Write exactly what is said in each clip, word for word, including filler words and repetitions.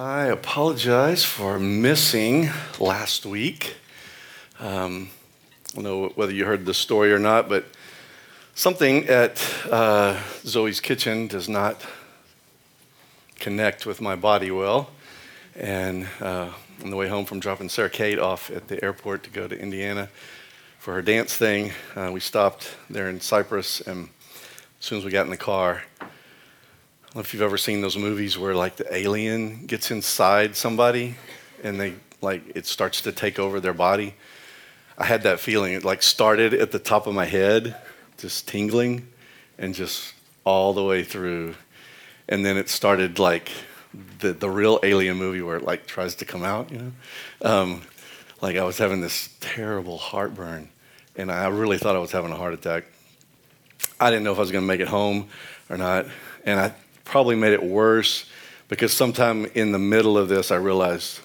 I apologize for missing last week. Um, I don't know whether you heard the story or not, but something at uh, Zoe's Kitchen does not connect with my body well. And uh, on the way home from dropping Sarah Kate off at the airport to go to Indiana for her dance thing, uh, we stopped there in Cyprus, and as soon as we got in the car, I don't know if you've ever seen those movies where like the alien gets inside somebody and they like it starts to take over their body. I had that feeling. It like started at the top of my head, just tingling, and just all the way through. And then it started like the the real alien movie where it like tries to come out, you know? Um, like I was having this terrible heartburn, and I really thought I was having a heart attack. I didn't know if I was going to make it home or not, and I probably made it worse because sometime in the middle of this, I realized,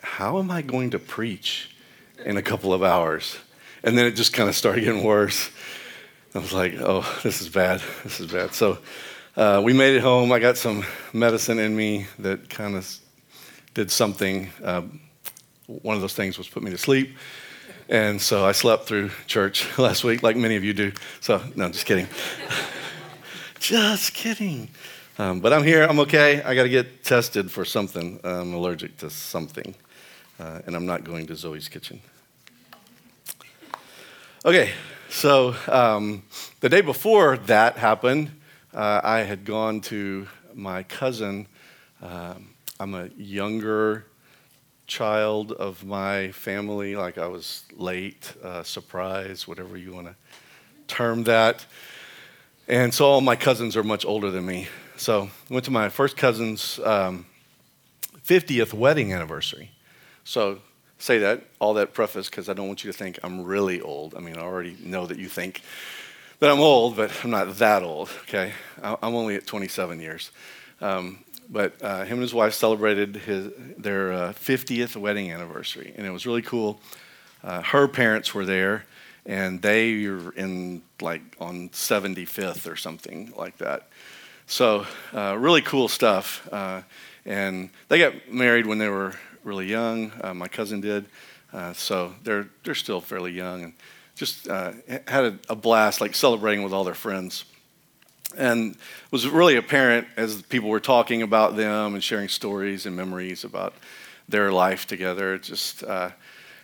how am I going to preach in a couple of hours? And then it just kind of started getting worse. I was like, oh, this is bad. This is bad. So uh, we made it home. I got some medicine in me that kind of did something. Uh, one of those things was put me to sleep. And so I slept through church last week, like many of you do. So no, just kidding. Just kidding. Um, but I'm here. I'm okay. I got to get tested for something. Uh, I'm allergic to something. Uh, and I'm not going to Zoe's Kitchen. Okay. So um, the day before that happened, uh, I had gone to my cousin. Um, I'm a younger child of my family. Like I was late, uh, surprise, whatever you want to term that. And so all my cousins are much older than me. So I went to my first cousin's um, fiftieth wedding anniversary. So say that, all that preface, because I don't want you to think I'm really old. I mean, I already know that you think that I'm old, but I'm not that old, okay? I'm only at twenty-seven years. Um, but uh, him and his wife celebrated his, their uh, fiftieth wedding anniversary, and it was really cool. Uh, her parents were there. And they were in, like, on seventy-fifth or something like that. So uh, really cool stuff. Uh, and they got married when they were really young. Uh, my cousin did. Uh, so they're they're still fairly young. And just uh, had a, a blast, like, celebrating with all their friends. And it was really apparent as people were talking about them and sharing stories and memories about their life together. Just... Uh,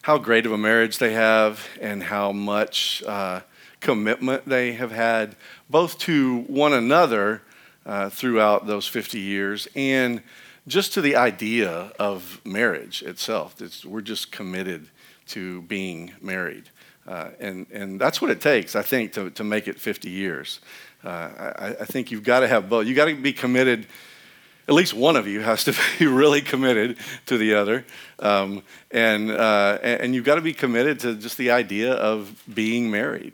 how great of a marriage they have and how much uh, commitment they have had both to one another uh, throughout those fifty years and just to the idea of marriage itself. It's, we're just committed to being married. Uh, and, and that's what it takes, I think, to, to make it fifty years. Uh, I, I think you've got to have both. You've got to be committed. At least one of you has to be really committed to the other. Um, and uh, and you've got to be committed to just the idea of being married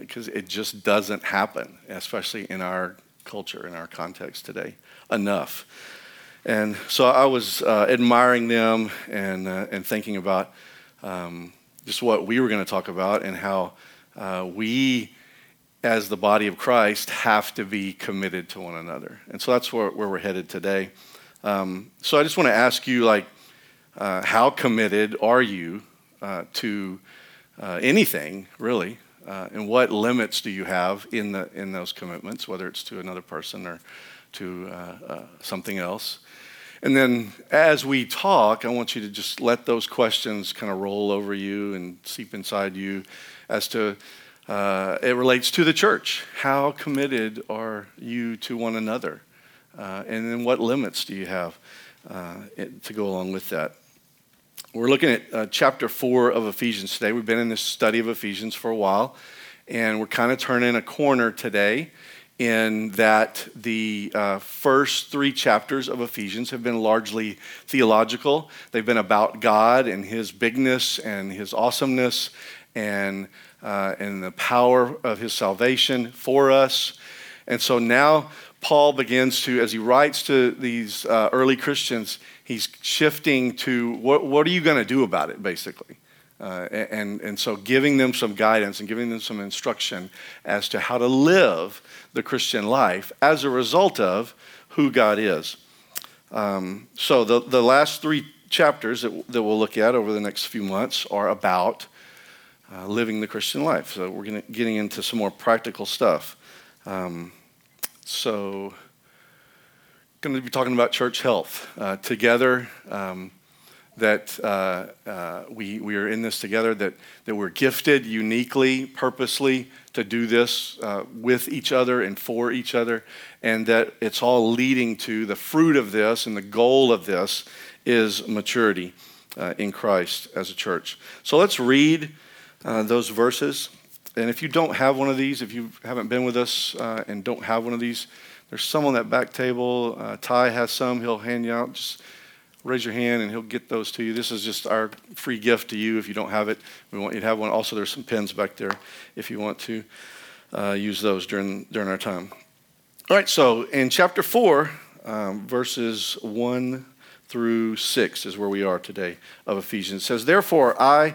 because uh, it just doesn't happen, especially in our culture, in our context today, enough. And so I was uh, admiring them and, uh, and thinking about um, just what we were going to talk about and how uh, we... as the body of Christ, have to be committed to one another. And so that's where, where we're headed today. Um, so I just want to ask you, like, uh, how committed are you uh, to uh, anything, really? Uh, and what limits do you have in the in those commitments, whether it's to another person or to uh, uh, something else? And then as we talk, I want you to just let those questions kind of roll over you and seep inside you as to, Uh, it relates to the church. How committed are you to one another? Uh, and then what limits do you have uh, it, to go along with that? We're looking at uh, chapter four of Ephesians today. We've been in this study of Ephesians for a while, and we're kind of turning a corner today in that the uh, first three chapters of Ephesians have been largely theological. They've been about God and his bigness and his awesomeness and Uh, and the power of his salvation for us. And so now Paul begins to, as he writes to these uh, early Christians, he's shifting to what, what are you going to do about it, basically? Uh, and, and so giving them some guidance and giving them some instruction as to how to live the Christian life as a result of who God is. Um, so the, the last three chapters that, that we'll look at over the next few months are about uh, living the Christian life. So we're gonna, getting into some more practical stuff. Um, so going to be talking about church health uh, together, um, that uh, uh, we we are in this together, that, that we're gifted uniquely, purposely to do this uh, with each other and for each other, and that it's all leading to the fruit of this, and the goal of this is maturity uh, in Christ as a church. So let's read uh, those verses. And if you don't have one of these, if you haven't been with us uh, and don't have one of these, there's some on that back table. Uh, Ty has some. He'll hand you out. Just raise your hand and he'll get those to you. This is just our free gift to you if you don't have it. We want you to have one. Also, there's some pens back there if you want to uh, use those during during our time. All right, so in chapter four, um, verses one through six is where we are today of Ephesians. It says, Therefore, I,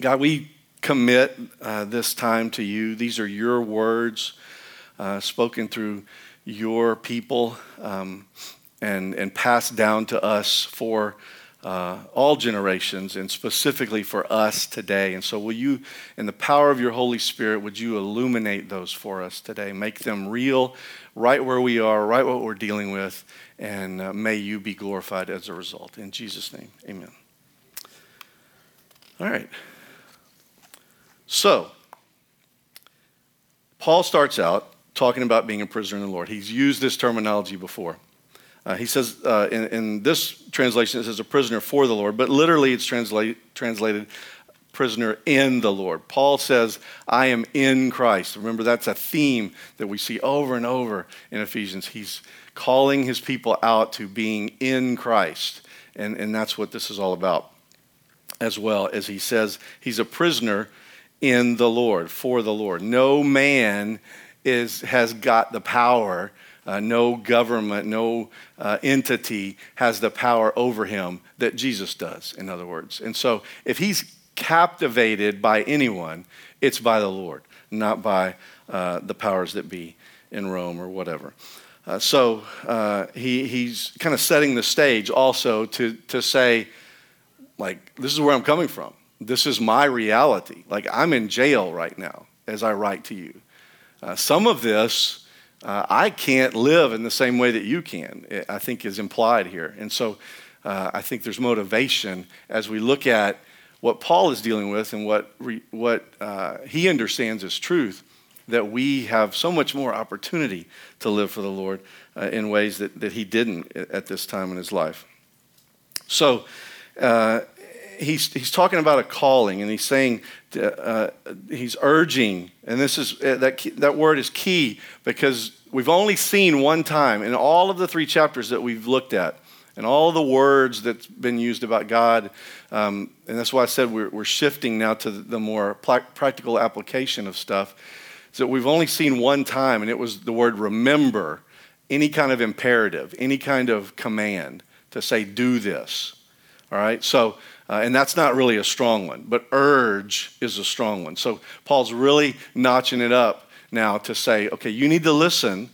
God, we commit uh, this time to you. These are your words uh, spoken through your people, um, and, and passed down to us for Uh, all generations, and specifically for us today. And so will you, in the power of your Holy Spirit, would you illuminate those for us today, make them real, right where we are, right what we're dealing with, and uh, may you be glorified as a result. In Jesus' name, amen. All right. So, Paul starts out talking about being a prisoner in the Lord. He's used this terminology before. Uh, he says, uh, in, in this translation, it says a prisoner for the Lord, but literally it's translate, translated prisoner in the Lord. Paul says, I am in Christ. Remember, that's a theme that we see over and over in Ephesians. He's calling his people out to being in Christ, and, and that's what this is all about, as well as he says he's a prisoner in the Lord, for the Lord. No man is has got the power. Uh, no government, no uh, entity has the power over him that Jesus does, in other words. And so if he's captivated by anyone, it's by the Lord, not by uh, the powers that be in Rome or whatever. Uh, so uh, he he's kind of setting the stage also to to say, like, this is where I'm coming from. This is my reality. Like, I'm in jail right now as I write to you. Uh, some of this... Uh, I can't live in the same way that you can, I think is implied here. And so uh, I think there's motivation as we look at what Paul is dealing with and what re- what uh, he understands as truth, that we have so much more opportunity to live for the Lord uh, in ways that, that he didn't at this time in his life. So uh, he's he's talking about a calling, and he's saying, Uh, he's urging, and this is uh, that key, that word is key, because we've only seen one time in all of the three chapters that we've looked at, and all the words that's been used about God, um, and that's why I said we're, we're shifting now to the more pl- practical application of stuff. So we've only seen one time, and it was the word remember, any kind of imperative, any kind of command to say do this. All right, so. Uh, and that's not really a strong one, but urge is a strong one. So Paul's really notching it up now to say, okay, you need to listen.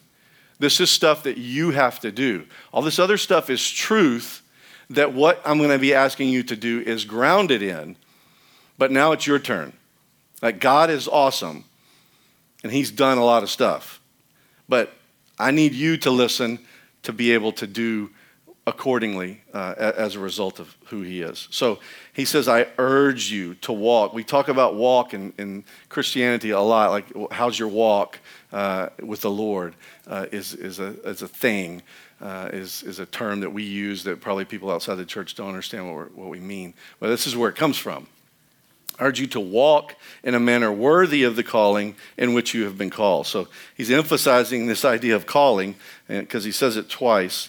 This is stuff that you have to do. All this other stuff is truth that what I'm going to be asking you to do is grounded in, but now it's your turn. Like, God is awesome, and he's done a lot of stuff, but I need you to listen to be able to do accordingly uh, as a result of who he is. So he says, I urge you to walk. We talk about walk in, in Christianity a lot, like how's your walk uh, with the Lord uh, is, is, a, is a thing, uh, is, is a term that we use that probably people outside the church don't understand what, we're, what we mean. But this is where it comes from. I urge you to walk in a manner worthy of the calling in which you have been called. So he's emphasizing this idea of calling, because he says it twice.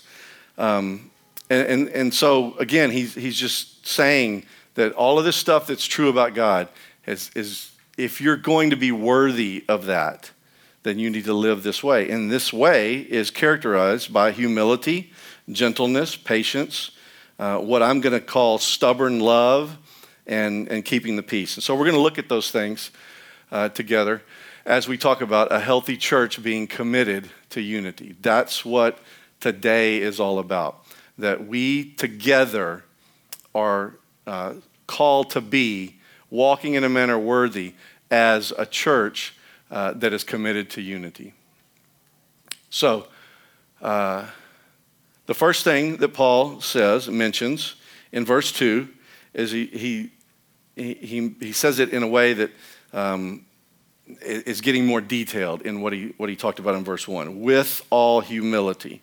Um, and, and, and so, again, he's, he's just saying that all of this stuff that's true about God is, is if you're going to be worthy of that, then you need to live this way. And this way is characterized by humility, gentleness, patience, uh, what I'm going to call stubborn love, and, and keeping the peace. And so we're going to look at those things uh, together as we talk about a healthy church being committed to unity. That's what today is all about, that we together are uh, called to be walking in a manner worthy as a church uh, that is committed to unity. So uh, the first thing that Paul says, mentions in verse two, is he he he he says it in a way that um, is getting more detailed in what he what he talked about in verse one. With all humility,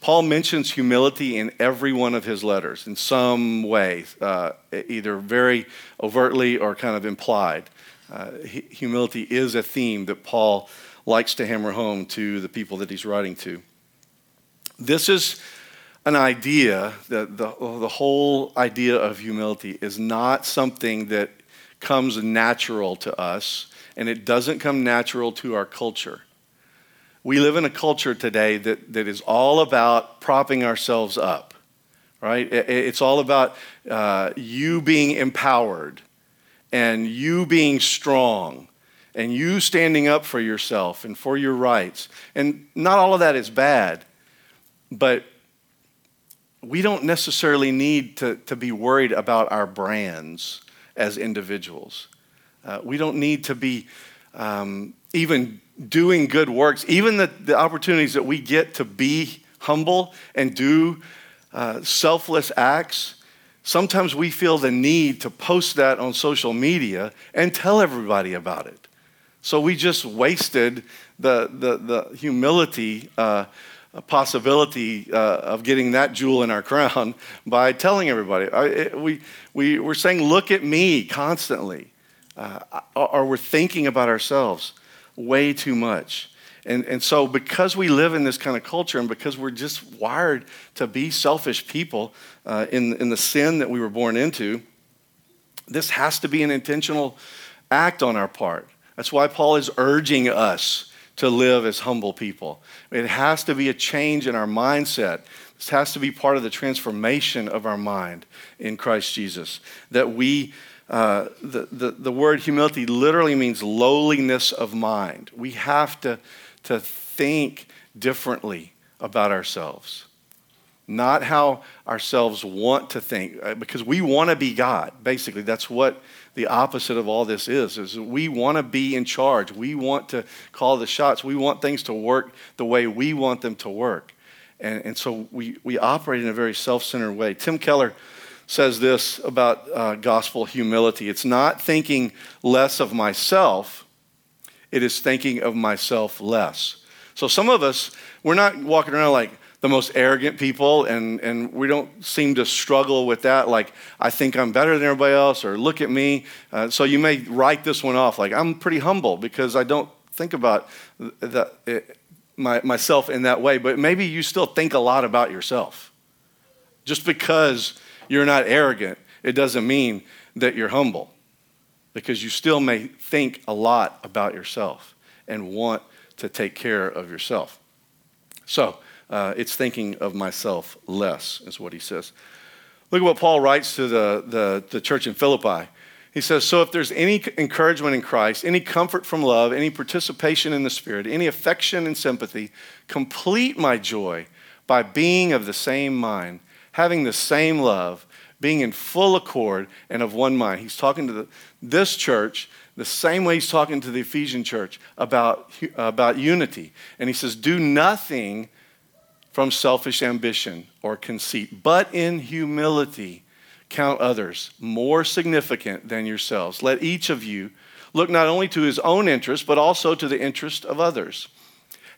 Paul mentions humility in every one of his letters in some way, uh, either very overtly or kind of implied. Uh, humility is a theme that Paul likes to hammer home to the people that he's writing to. This is an idea, the, the, the whole idea of humility is not something that comes natural to us, and it doesn't come natural to our culture. We live in a culture today that, that is all about propping ourselves up, right? It, it's all about uh, you being empowered and you being strong and you standing up for yourself and for your rights. And not all of that is bad, but we don't necessarily need to, to be worried about our brands as individuals. Uh, we don't need to be um, even doing good works. Even the, the opportunities that we get to be humble and do uh, selfless acts, sometimes we feel the need to post that on social media and tell everybody about it. So we just wasted the, the, the humility uh a possibility uh, of getting that jewel in our crown by telling everybody. I, it, we, we, we're saying, look at me constantly, uh, or we're thinking about ourselves way too much. And, and so because we live in this kind of culture and because we're just wired to be selfish people uh, in, in the sin that we were born into, this has to be an intentional act on our part. That's why Paul is urging us to live as humble people. It has to be a change in our mindset. This has to be part of the transformation of our mind in Christ Jesus. That we, uh, the, the, the word humility literally means lowliness of mind. We have to, to think differently about ourselves. Not how ourselves want to think, because we want to be God. Basically, that's what the opposite of all this is, is we want to be in charge. We want to call the shots. We want things to work the way we want them to work. And, and so we, we operate in a very self-centered way. Tim Keller says this about uh, gospel humility. It's not thinking less of myself. It is thinking of myself less. So some of us, we're not walking around like the most arrogant people, and, and we don't seem to struggle with that, like, I think I'm better than everybody else, or look at me. Uh, so you may write this one off, like, I'm pretty humble because I don't think about the, it, my, myself in that way, but maybe you still think a lot about yourself. Just because you're not arrogant, it doesn't mean that you're humble, because you still may think a lot about yourself and want to take care of yourself. So, Uh, it's thinking of myself less, is what he says. Look at what Paul writes to the, the, the church in Philippi. He says, so if there's any encouragement in Christ, any comfort from love, any participation in the Spirit, any affection and sympathy, complete my joy by being of the same mind, having the same love, being in full accord and of one mind. He's talking to the, this church the same way he's talking to the Ephesian church about, about unity. And he says, do nothing from selfish ambition or conceit, but in humility count others more significant than yourselves. Let each of you look not only to his own interest, but also to the interest of others.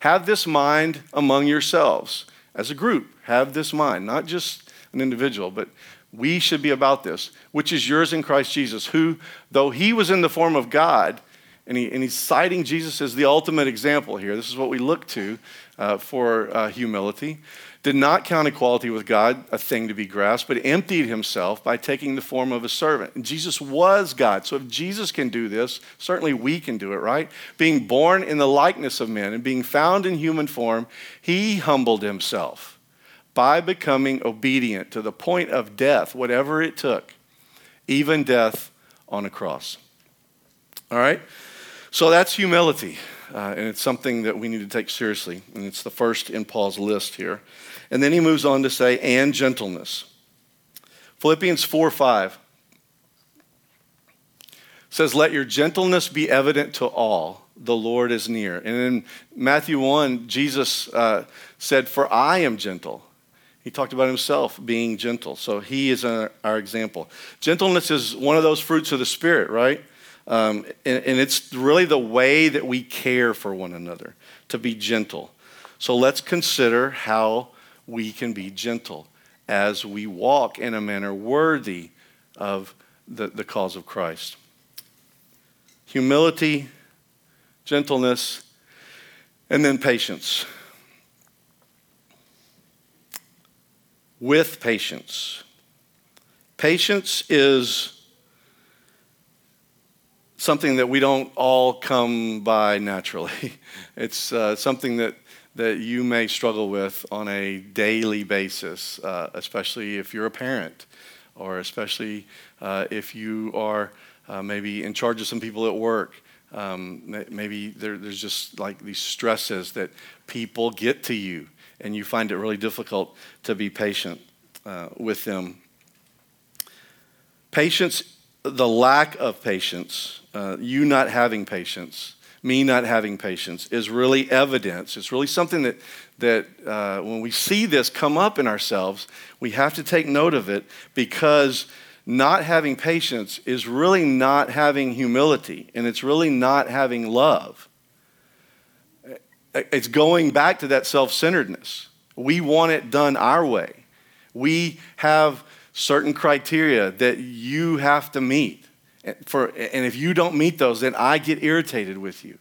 Have this mind among yourselves. As a group, have this mind, not just an individual, but we should be about this, which is yours in Christ Jesus, who, though he was in the form of God, and, he, and he's citing Jesus as the ultimate example here. This is what we look to uh, for uh, humility. did not count equality with God a thing to be grasped, but emptied himself by taking the form of a servant. And Jesus was God. So if Jesus can do this, certainly we can do it, right? Being born in the likeness of men and being found in human form, he humbled himself by becoming obedient to the point of death, whatever it took, even death on a cross. All right? So that's humility. Uh, and it's something that we need to take seriously. And it's the first in Paul's list here. And then he moves on to say, and gentleness. Philippians four five says, let your gentleness be evident to all. The Lord is near. And in Matthew one, Jesus uh, said, for I am gentle. He talked about himself being gentle. So he is our, our example. Gentleness is one of those fruits of the Spirit, right? Um, and, and it's really the way that we care for one another, to be gentle. So let's consider how we can be gentle as we walk in a manner worthy of the, the cause of Christ. Humility, gentleness, and then patience. With patience. Patience is something that we don't all come by naturally. It's uh, something that, that you may struggle with on a daily basis, uh, especially if you're a parent, or especially uh, if you are uh, maybe in charge of some people at work. Um, maybe there, there's just like these stresses that people get to you, and you find it really difficult to be patient uh, with them. Patience The lack of patience, uh, you not having patience, me not having patience, is really evidence. It's really something that, that uh, when we see this come up in ourselves, we have to take note of it, because not having patience is really not having humility, and it's really not having love. It's going back to that self-centeredness. We want it done our way. We have certain criteria that you have to meet. For, and if you don't meet those, then I get irritated with you,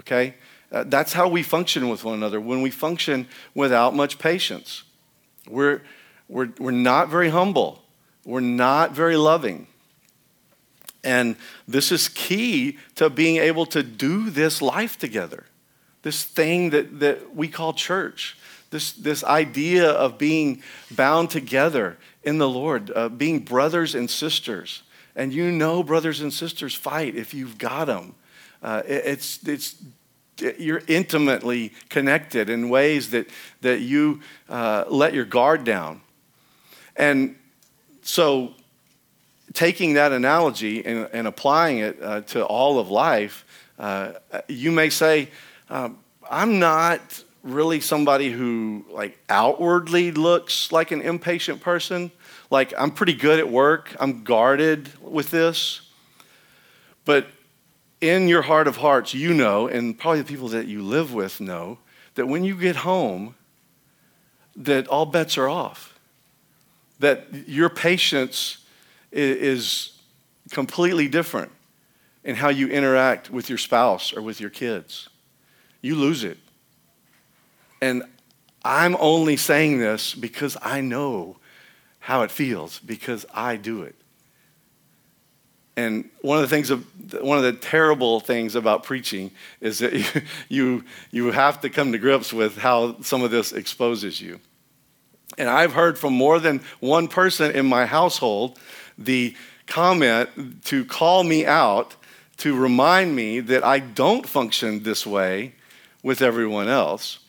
okay? Uh, that's how we function with one another, when we function without much patience. We're, we're, we're not very humble. We're not very loving. And this is key to being able to do this life together, this thing that, that we call church, this, this idea of being bound together in the Lord, uh, being brothers and sisters. And you know brothers and sisters fight if you've got them. Uh, it, it's, it's, it, you're intimately connected in ways that, that you uh, let your guard down. And so taking that analogy and, and applying it uh, to all of life, uh, you may say, uh, I'm not really somebody who like outwardly looks like an impatient person. Like, I'm pretty good at work. I'm guarded with this. But in your heart of hearts, you know, and probably the people that you live with know, that when you get home, that all bets are off. That your patience is completely different in how you interact with your spouse or with your kids. You lose it. And I'm only saying this because I know how it feels, because I do it. And one of the things, of, one of the terrible things about preaching is that you, you you have to come to grips with how some of this exposes you. And I've heard from more than one person in my household the comment to call me out, to remind me that I don't function this way with everyone else,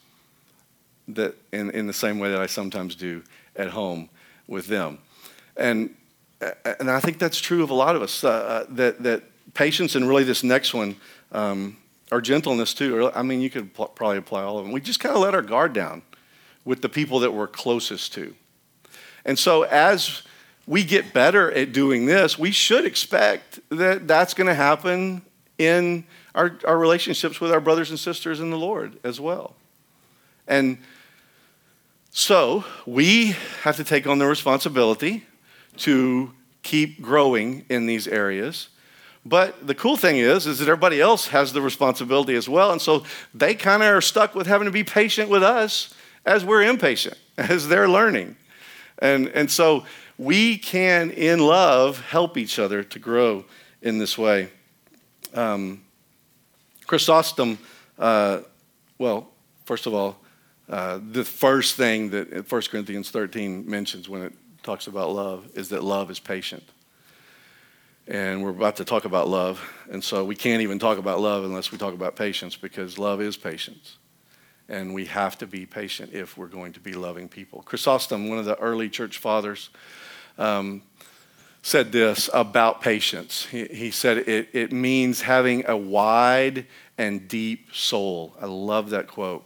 that in, in the same way that I sometimes do at home with them. And and I think that's true of a lot of us, uh, that, that patience and really this next one, um, or gentleness too, I mean, you could pl- probably apply all of them. We just kind of let our guard down with the people that we're closest to. And so as we get better at doing this, we should expect that that's going to happen in our, our relationships with our brothers and sisters in the Lord as well. And so we have to take on the responsibility to keep growing in these areas. But the cool thing is, is that everybody else has the responsibility as well. And so they kind of are stuck with having to be patient with us as we're impatient, as they're learning. And, and so we can, in love, help each other to grow in this way. Um, Chrysostom, uh, well, first of all, uh, the first thing that First Corinthians thirteen mentions when it talks about love is that love is patient. And we're about to talk about love. And so we can't even talk about love unless we talk about patience, because love is patience. And we have to be patient if we're going to be loving people. Chrysostom, one of the early church fathers, um, said this about patience. He, he said it, it means having a wide and deep soul. I love that quote.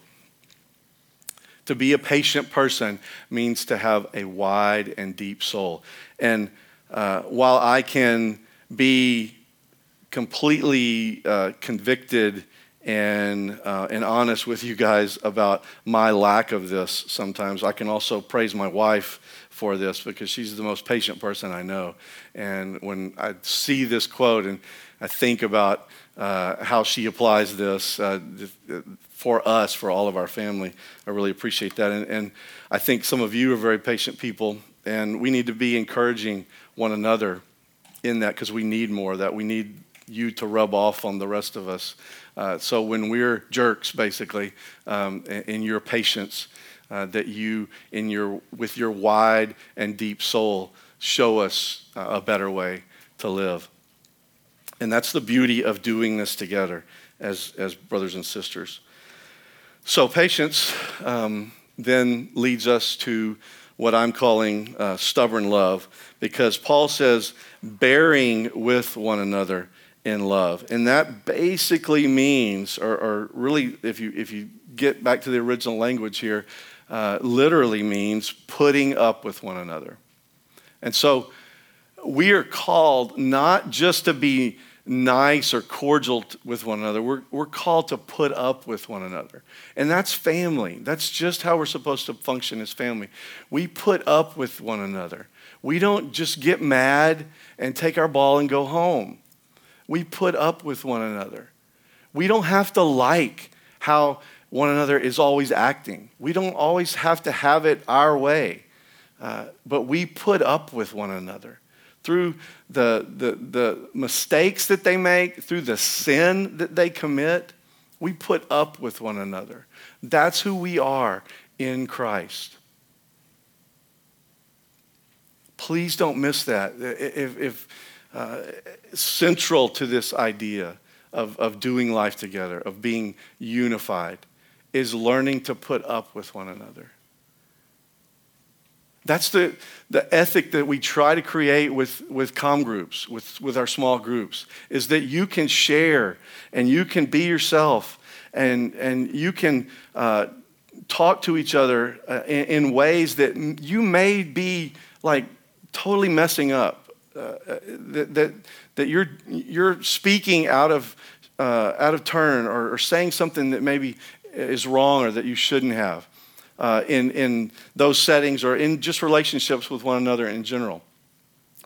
To be a patient person means to have a wide and deep soul. And uh, while I can be completely uh, convicted and uh, and honest with you guys about my lack of this sometimes, I can also praise my wife for this, because she's the most patient person I know. And when I see this quote and I think about uh, how she applies this uh, for us, for all of our family, I really appreciate that. And, and I think some of you are very patient people, and we need to be encouraging one another in that, because we need more of that. We need you to rub off on the rest of us. Uh, so when we're jerks, basically, um, in your patience, uh, that you, in your with your wide and deep soul, show us uh, a better way to live. And that's the beauty of doing this together as, as brothers and sisters. So patience um, then leads us to what I'm calling uh, stubborn love, because Paul says, bearing with one another in love. And that basically means, or, or really, if you if you get back to the original language here, uh, literally means putting up with one another. And so we are called not just to be nice or cordial t- with one another. We're, we're called to put up with one another. And that's family. That's just how we're supposed to function as family. We put up with one another. We don't just get mad and take our ball and go home. We put up with one another. We don't have to like how one another is always acting. We don't always have to have it our way. Uh, but we put up with one another. Through the, the, the mistakes that they make, through the sin that they commit, we put up with one another. That's who we are in Christ. Please don't miss that. If, if uh, central to this idea of, of doing life together, of being unified, is learning to put up with one another. That's the, the ethic that we try to create with, with comm groups, with, with our small groups, is that you can share and you can be yourself, and, and you can uh, talk to each other uh, in, in ways that you may be like totally messing up, uh, that, that, that you're, you're speaking out of, uh, out of turn, or, or saying something that maybe is wrong or that you shouldn't have. Uh, in, in those settings, or in just relationships with one another in general.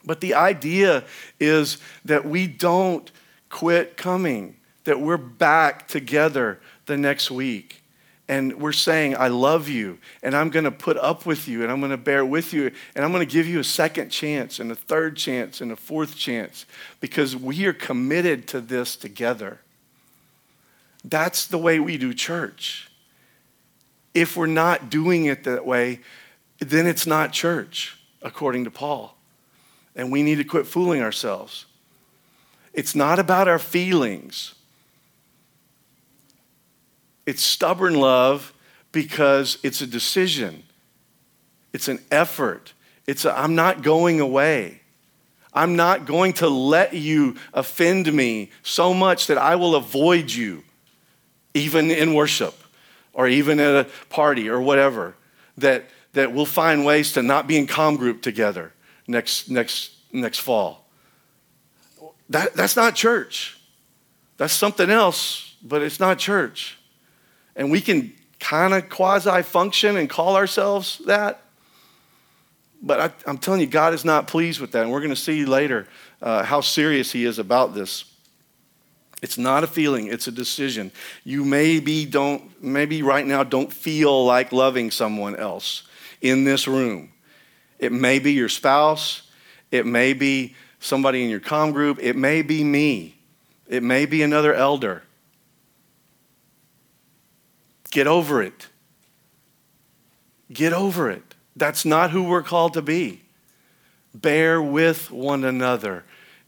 But the idea is that we don't quit coming, that we're back together the next week. And we're saying, I love you, and I'm going to put up with you, and I'm going to bear with you, and I'm going to give you a second chance, and a third chance, and a fourth chance, because we are committed to this together. That's the way we do church. If we're not doing it that way, then it's not church, according to Paul. And we need to quit fooling ourselves. It's not about our feelings. It's stubborn love because it's a decision. It's an effort. It's a, I'm not going away. I'm not going to let you offend me so much that I will avoid you, even in worship, or even at a party or whatever, that that we'll find ways to not be in comm group together next next next fall. That that's not church. That's something else, but it's not church. And we can kind of quasi-function and call ourselves that, but I, I'm telling you, God is not pleased with that, and we're going to see later uh, how serious he is about this. It's not a feeling, it's a decision. You maybe don't, maybe right now don't feel like loving someone else in this room. It may be your spouse, it may be somebody in your comm group, it may be me, it may be another elder. Get over it. Get over it. That's not who we're called to be. Bear with one another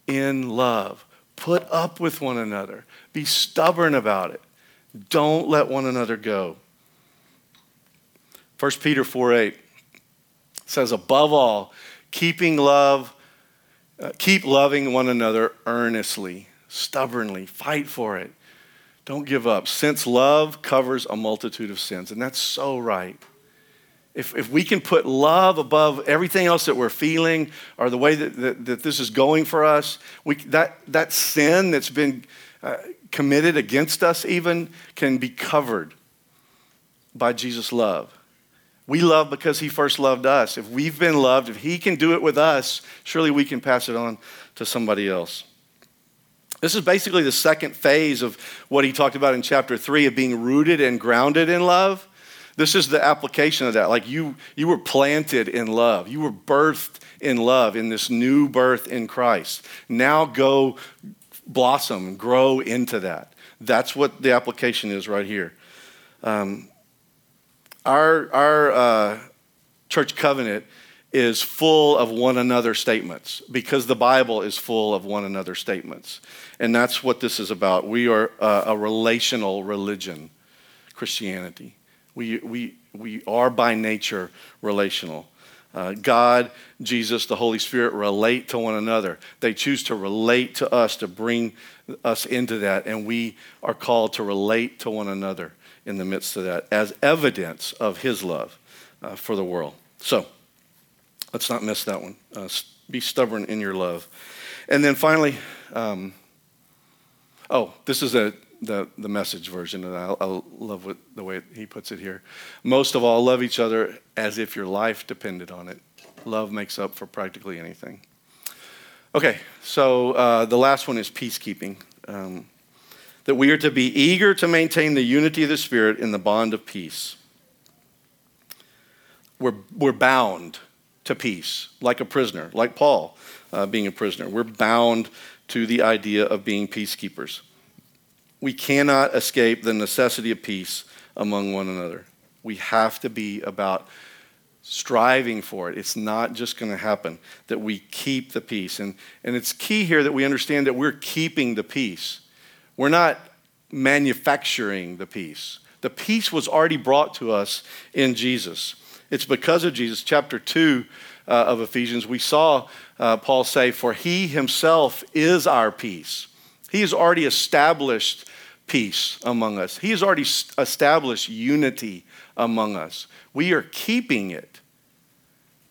in love. Put up with one another. Be stubborn about it. Don't let one another go. First Peter four eight says, above all, keeping love, uh, keep loving one another earnestly, stubbornly. Fight for it. Don't give up. Since love covers a multitude of sins. And that's so right. If if we can put love above everything else that we're feeling or the way that, that, that this is going for us, we, that, that sin that's been uh, committed against us even can be covered by Jesus' love. We love because he first loved us. If we've been loved, if he can do it with us, surely we can pass it on to somebody else. This is basically the second phase of what he talked about in chapter three of being rooted and grounded in love. This is the application of that. Like you, you were planted in love. You were birthed in love in this new birth in Christ. Now go blossom and grow into that. That's what the application is right here. Um, our our uh, church covenant is full of one another statements because the Bible is full of one another statements. And that's what this is about. We are uh, a relational religion, Christianity. We we we are by nature relational. Uh, God, Jesus, the Holy Spirit relate to one another. They choose to relate to us, to bring us into that, and we are called to relate to one another in the midst of that as evidence of his love uh, for the world. So let's not miss that one. Uh, be stubborn in your love. And then finally, um, oh, this is a, The, the message version, and I, I love what, the way he puts it here. Most of all, love each other as if your life depended on it. Love makes up for practically anything. Okay, so uh, the last one is peacekeeping. Um, that we are to be eager to maintain the unity of the Spirit in the bond of peace. We're, we're bound to peace, like a prisoner, like Paul uh, being a prisoner. We're bound to the idea of being peacekeepers. We cannot escape the necessity of peace among one another. We have to be about striving for it. It's not just going to happen that we keep the peace. And, and it's key here that we understand that we're keeping the peace. We're not manufacturing the peace. The peace was already brought to us in Jesus. It's because of Jesus. Chapter two uh, of Ephesians, we saw uh, Paul say, for he himself is our peace. He has already established peace among us. He has already established unity among us. We are keeping it.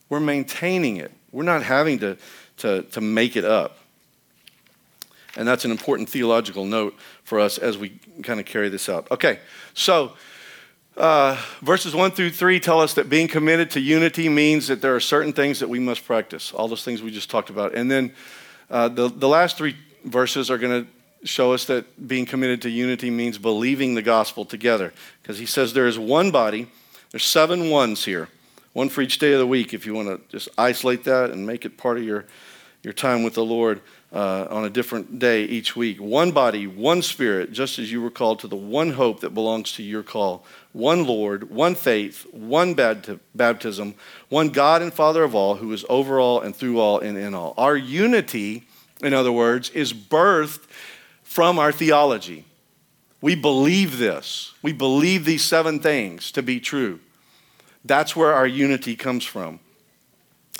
We're maintaining it. We're not having to, to, to make it up. And that's an important theological note for us as we kind of carry this out. Okay, so uh, verses one through three tell us that being committed to unity means that there are certain things that we must practice, all those things we just talked about. And then uh, the, the last three verses are going to show us that being committed to unity means believing the gospel together. Because he says there is one body. There's seven ones here. One for each day of the week if you want to just isolate that and make it part of your, your time with the Lord uh, on a different day each week. One body, one spirit, just as you were called to the one hope that belongs to your call. One Lord, one faith, one baptism, one God and Father of all who is over all and through all and in all. Our unity, in other words, is birthed from our theology. We believe this. We believe these seven things to be true. That's where our unity comes from.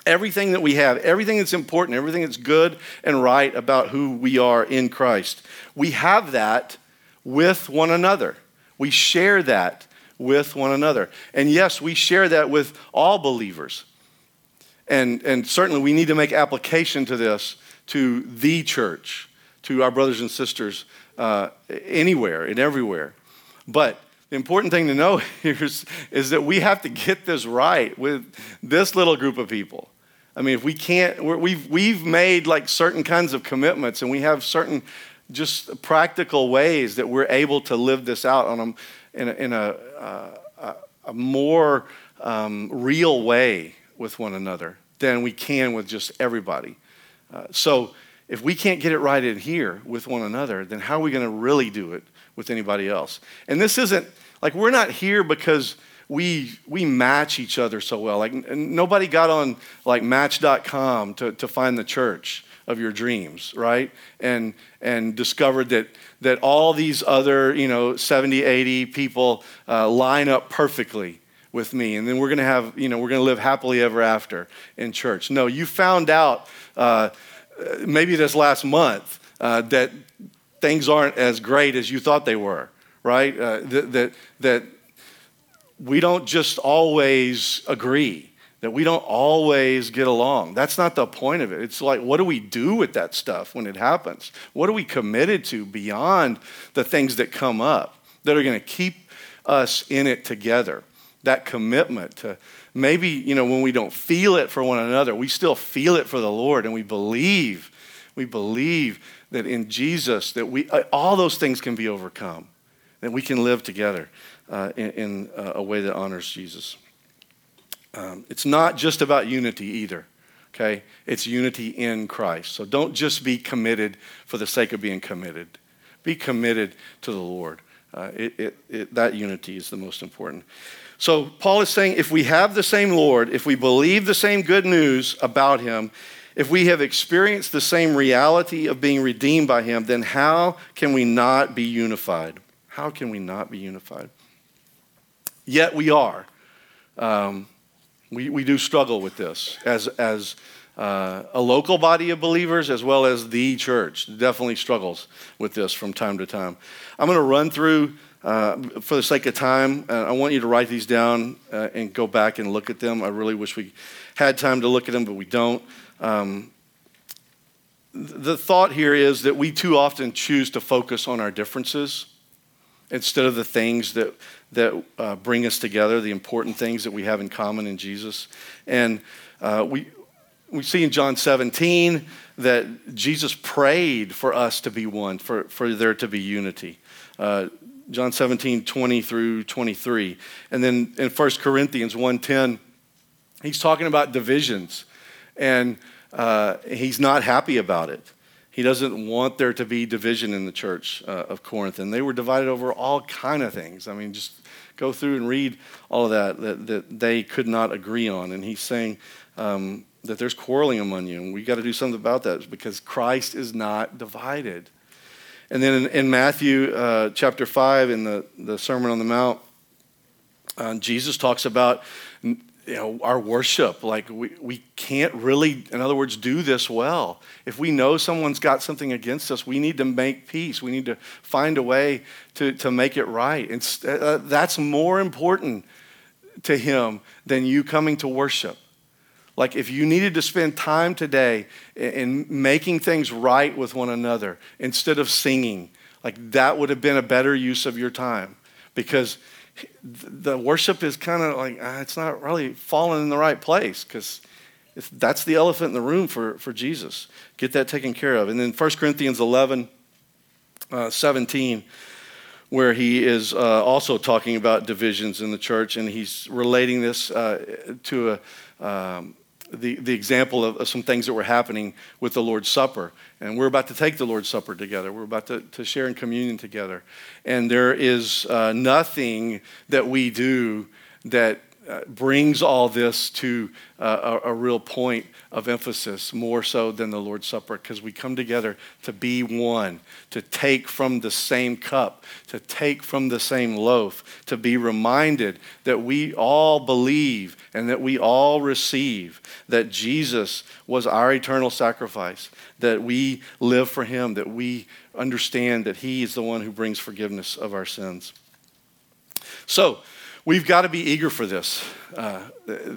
Everything that we have, everything that's important, everything that's good and right about who we are in Christ, we have that with one another. We share that with one another. And yes, we share that with all believers. And, and certainly we need to make application to this to the church, to our brothers and sisters uh, anywhere and everywhere. But the important thing to know here is, is that we have to get this right with this little group of people. I mean, if we can't, we're, we've, we've made like certain kinds of commitments and we have certain just practical ways that we're able to live this out on a, in a, in a, uh, a more um, real way with one another than we can with just everybody. Uh, so if we can't get it right in here with one another, then how are we going to really do it with anybody else? And this isn't, like, we're not here because we we match each other so well. Like, n- nobody got on, like, match dot com to, to find the church of your dreams, right? And and discovered that that all these other, you know, seventy, eighty people uh, line up perfectly with me, and then we're going to have, you know, we're going to live happily ever after in church. No, you found out uh, maybe this last month uh, that things aren't as great as you thought they were, right? Uh, that, that that we don't just always agree, that we don't always get along. That's not the point of it. It's like, what do we do with that stuff when it happens? What are we committed to beyond the things that come up that are going to keep us in it together? That commitment to maybe, you know, when we don't feel it for one another, we still feel it for the Lord, and we believe, we believe that in Jesus, that we, all those things can be overcome, that we can live together uh, in, in a way that honors Jesus. Um, it's not just about unity either, okay? It's unity in Christ. So don't just be committed for the sake of being committed. Be committed to the Lord. Uh, it, it, it, that unity is the most important. So Paul is saying, if we have the same Lord, if we believe the same good news about him, if we have experienced the same reality of being redeemed by him, then how can we not be unified? How can we not be unified? Yet we are. Um, we, we do struggle with this as, as uh, a local body of believers, as well as the church definitely struggles with this from time to time. I'm going to run through Uh, for the sake of time, uh, I want you to write these down uh, and go back and look at them. I really wish we had time to look at them, but we don't. Um, the thought here is that we too often choose to focus on our differences instead of the things that that uh, bring us together, the important things that we have in common in Jesus. And uh, we we see in John seventeen that Jesus prayed for us to be one, for, for there to be unity. Uh, John seventeen, twenty through twenty-three. And then in First Corinthians one ten, he's talking about divisions. And uh, he's not happy about it. He doesn't want there to be division in the church uh, of Corinth. And they were divided over all kind of things. I mean, just go through and read all of that, that, that they could not agree on. And he's saying um, that there's quarreling among you. And we got to do something about that because Christ is not divided. And then in, in Matthew uh, chapter five, in the, the Sermon on the Mount, uh, Jesus talks about, you know, our worship. Like we, we can't really, in other words, do this well. If we know someone's got something against us, we need to make peace. We need to find a way to, to make it right. And uh, that's more important to him than you coming to worship. Like if you needed to spend time today in making things right with one another instead of singing, like that would have been a better use of your time, because the worship is kind of like, ah, it's not really falling in the right place, because that's the elephant in the room for, for Jesus. Get that taken care of. And then First Corinthians eleven, uh, seventeen, where he is uh, also talking about divisions in the church, and he's relating this uh, to a... Um, The, the example of, of some things that were happening with the Lord's Supper. And we're about to take the Lord's Supper together. We're about to, to share in communion together. And there is uh, nothing that we do that uh, brings all this to uh, a, a real point of emphasis, more so than the Lord's Supper, because we come together to be one, to take from the same cup, to take from the same loaf, to be reminded that we all believe and that we all receive that Jesus was our eternal sacrifice, that we live for him, that we understand that he is the one who brings forgiveness of our sins. So we've got to be eager for this. Uh,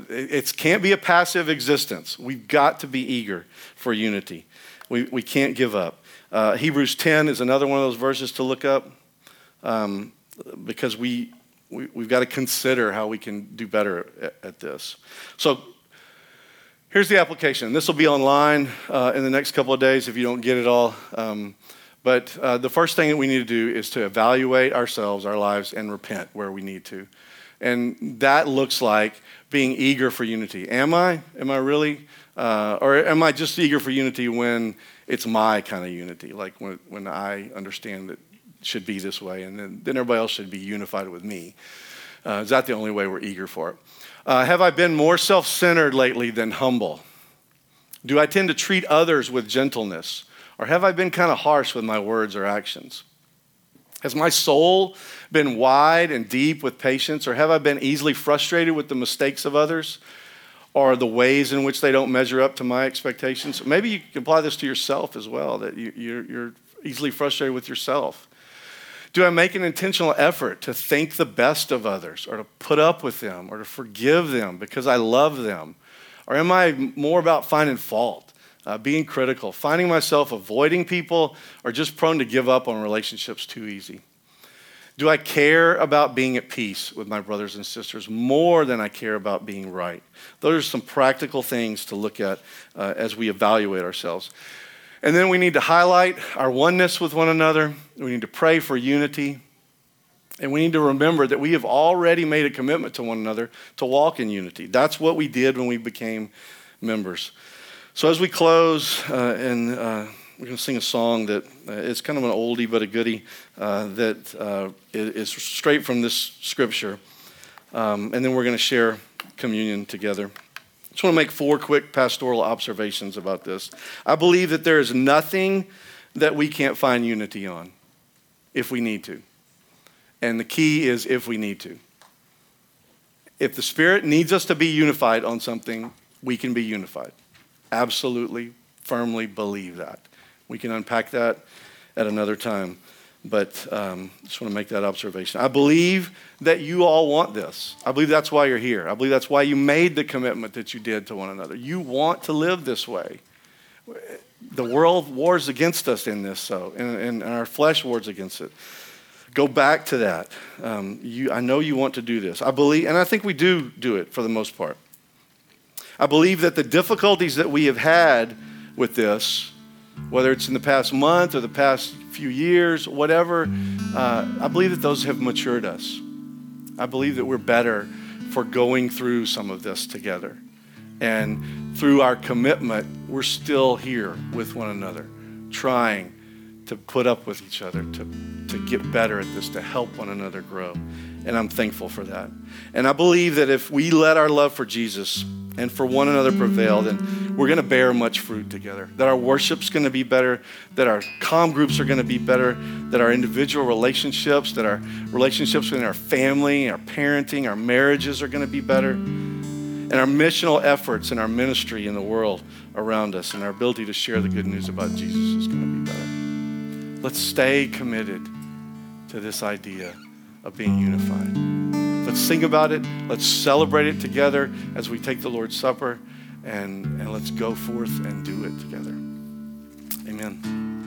it can't be a passive existence. We've got to be eager for unity. We we can't give up. Uh, Hebrews ten is another one of those verses to look up, um, because we... We, we've got to consider how we can do better at, at this. So here's the application. This will be online uh, in the next couple of days if you don't get it all. Um, But uh, the first thing that we need to do is to evaluate ourselves, our lives, and repent where we need to. And that looks like being eager for unity. Am I? Am I really? Uh, or am I just eager for unity when it's my kind of unity? Like when, when I understand that it should be this way, and then, then everybody else should be unified with me. Uh, is that the only way we're eager for it? Uh, have I been more self-centered lately than humble? Do I tend to treat others with gentleness? Or have I been kind of harsh with my words or actions? Has my soul been wide and deep with patience? Or have I been easily frustrated with the mistakes of others or the ways in which they don't measure up to my expectations? Maybe you can apply this to yourself as well, that you're easily frustrated with yourself. Do I make an intentional effort to think the best of others or to put up with them or to forgive them because I love them? Or am I more about finding fault, uh, being critical, finding myself avoiding people, or just prone to give up on relationships too easy? Do I care about being at peace with my brothers and sisters more than I care about being right? Those are some practical things to look at uh, as we evaluate ourselves. And then we need to highlight our oneness with one another. We need to pray for unity. And we need to remember that we have already made a commitment to one another to walk in unity. That's what we did when we became members. So as we close, uh, and uh, we're going to sing a song that uh, is kind of an oldie but a goodie uh, that uh, is straight from this scripture. Um, and then we're going to share communion together. I just want to make four quick pastoral observations about this. I believe that there is nothing that we can't find unity on if we need to. And the key is if we need to. If the Spirit needs us to be unified on something, we can be unified. Absolutely, firmly believe that. We can unpack that at another time. But I um, just want to make that observation. I believe that you all want this. I believe that's why you're here. I believe that's why you made the commitment that you did to one another. You want to live this way. The world wars against us in this, so, and, and our flesh wars against it. Go back to that. Um, you, I know you want to do this. I believe, and I think we do do it for the most part. I believe that the difficulties that we have had with this, whether it's in the past month or the past few years, whatever, uh, I believe that those have matured us. I believe that we're better for going through some of this together. And through our commitment, we're still here with one another, trying to put up with each other, to, to get better at this, to help one another grow. And I'm thankful for that. And I believe that if we let our love for Jesus and for one another prevail, then we're gonna bear much fruit together, that our worship's gonna be better, that our comm groups are gonna be better, that our individual relationships, that our relationships within our family, our parenting, our marriages are gonna be better, and our missional efforts and our ministry in the world around us and our ability to share the good news about Jesus is gonna be better. Let's stay committed to this idea of being unified. Let's sing about it. Let's celebrate it together as we take the Lord's Supper, and, and let's go forth and do it together. Amen.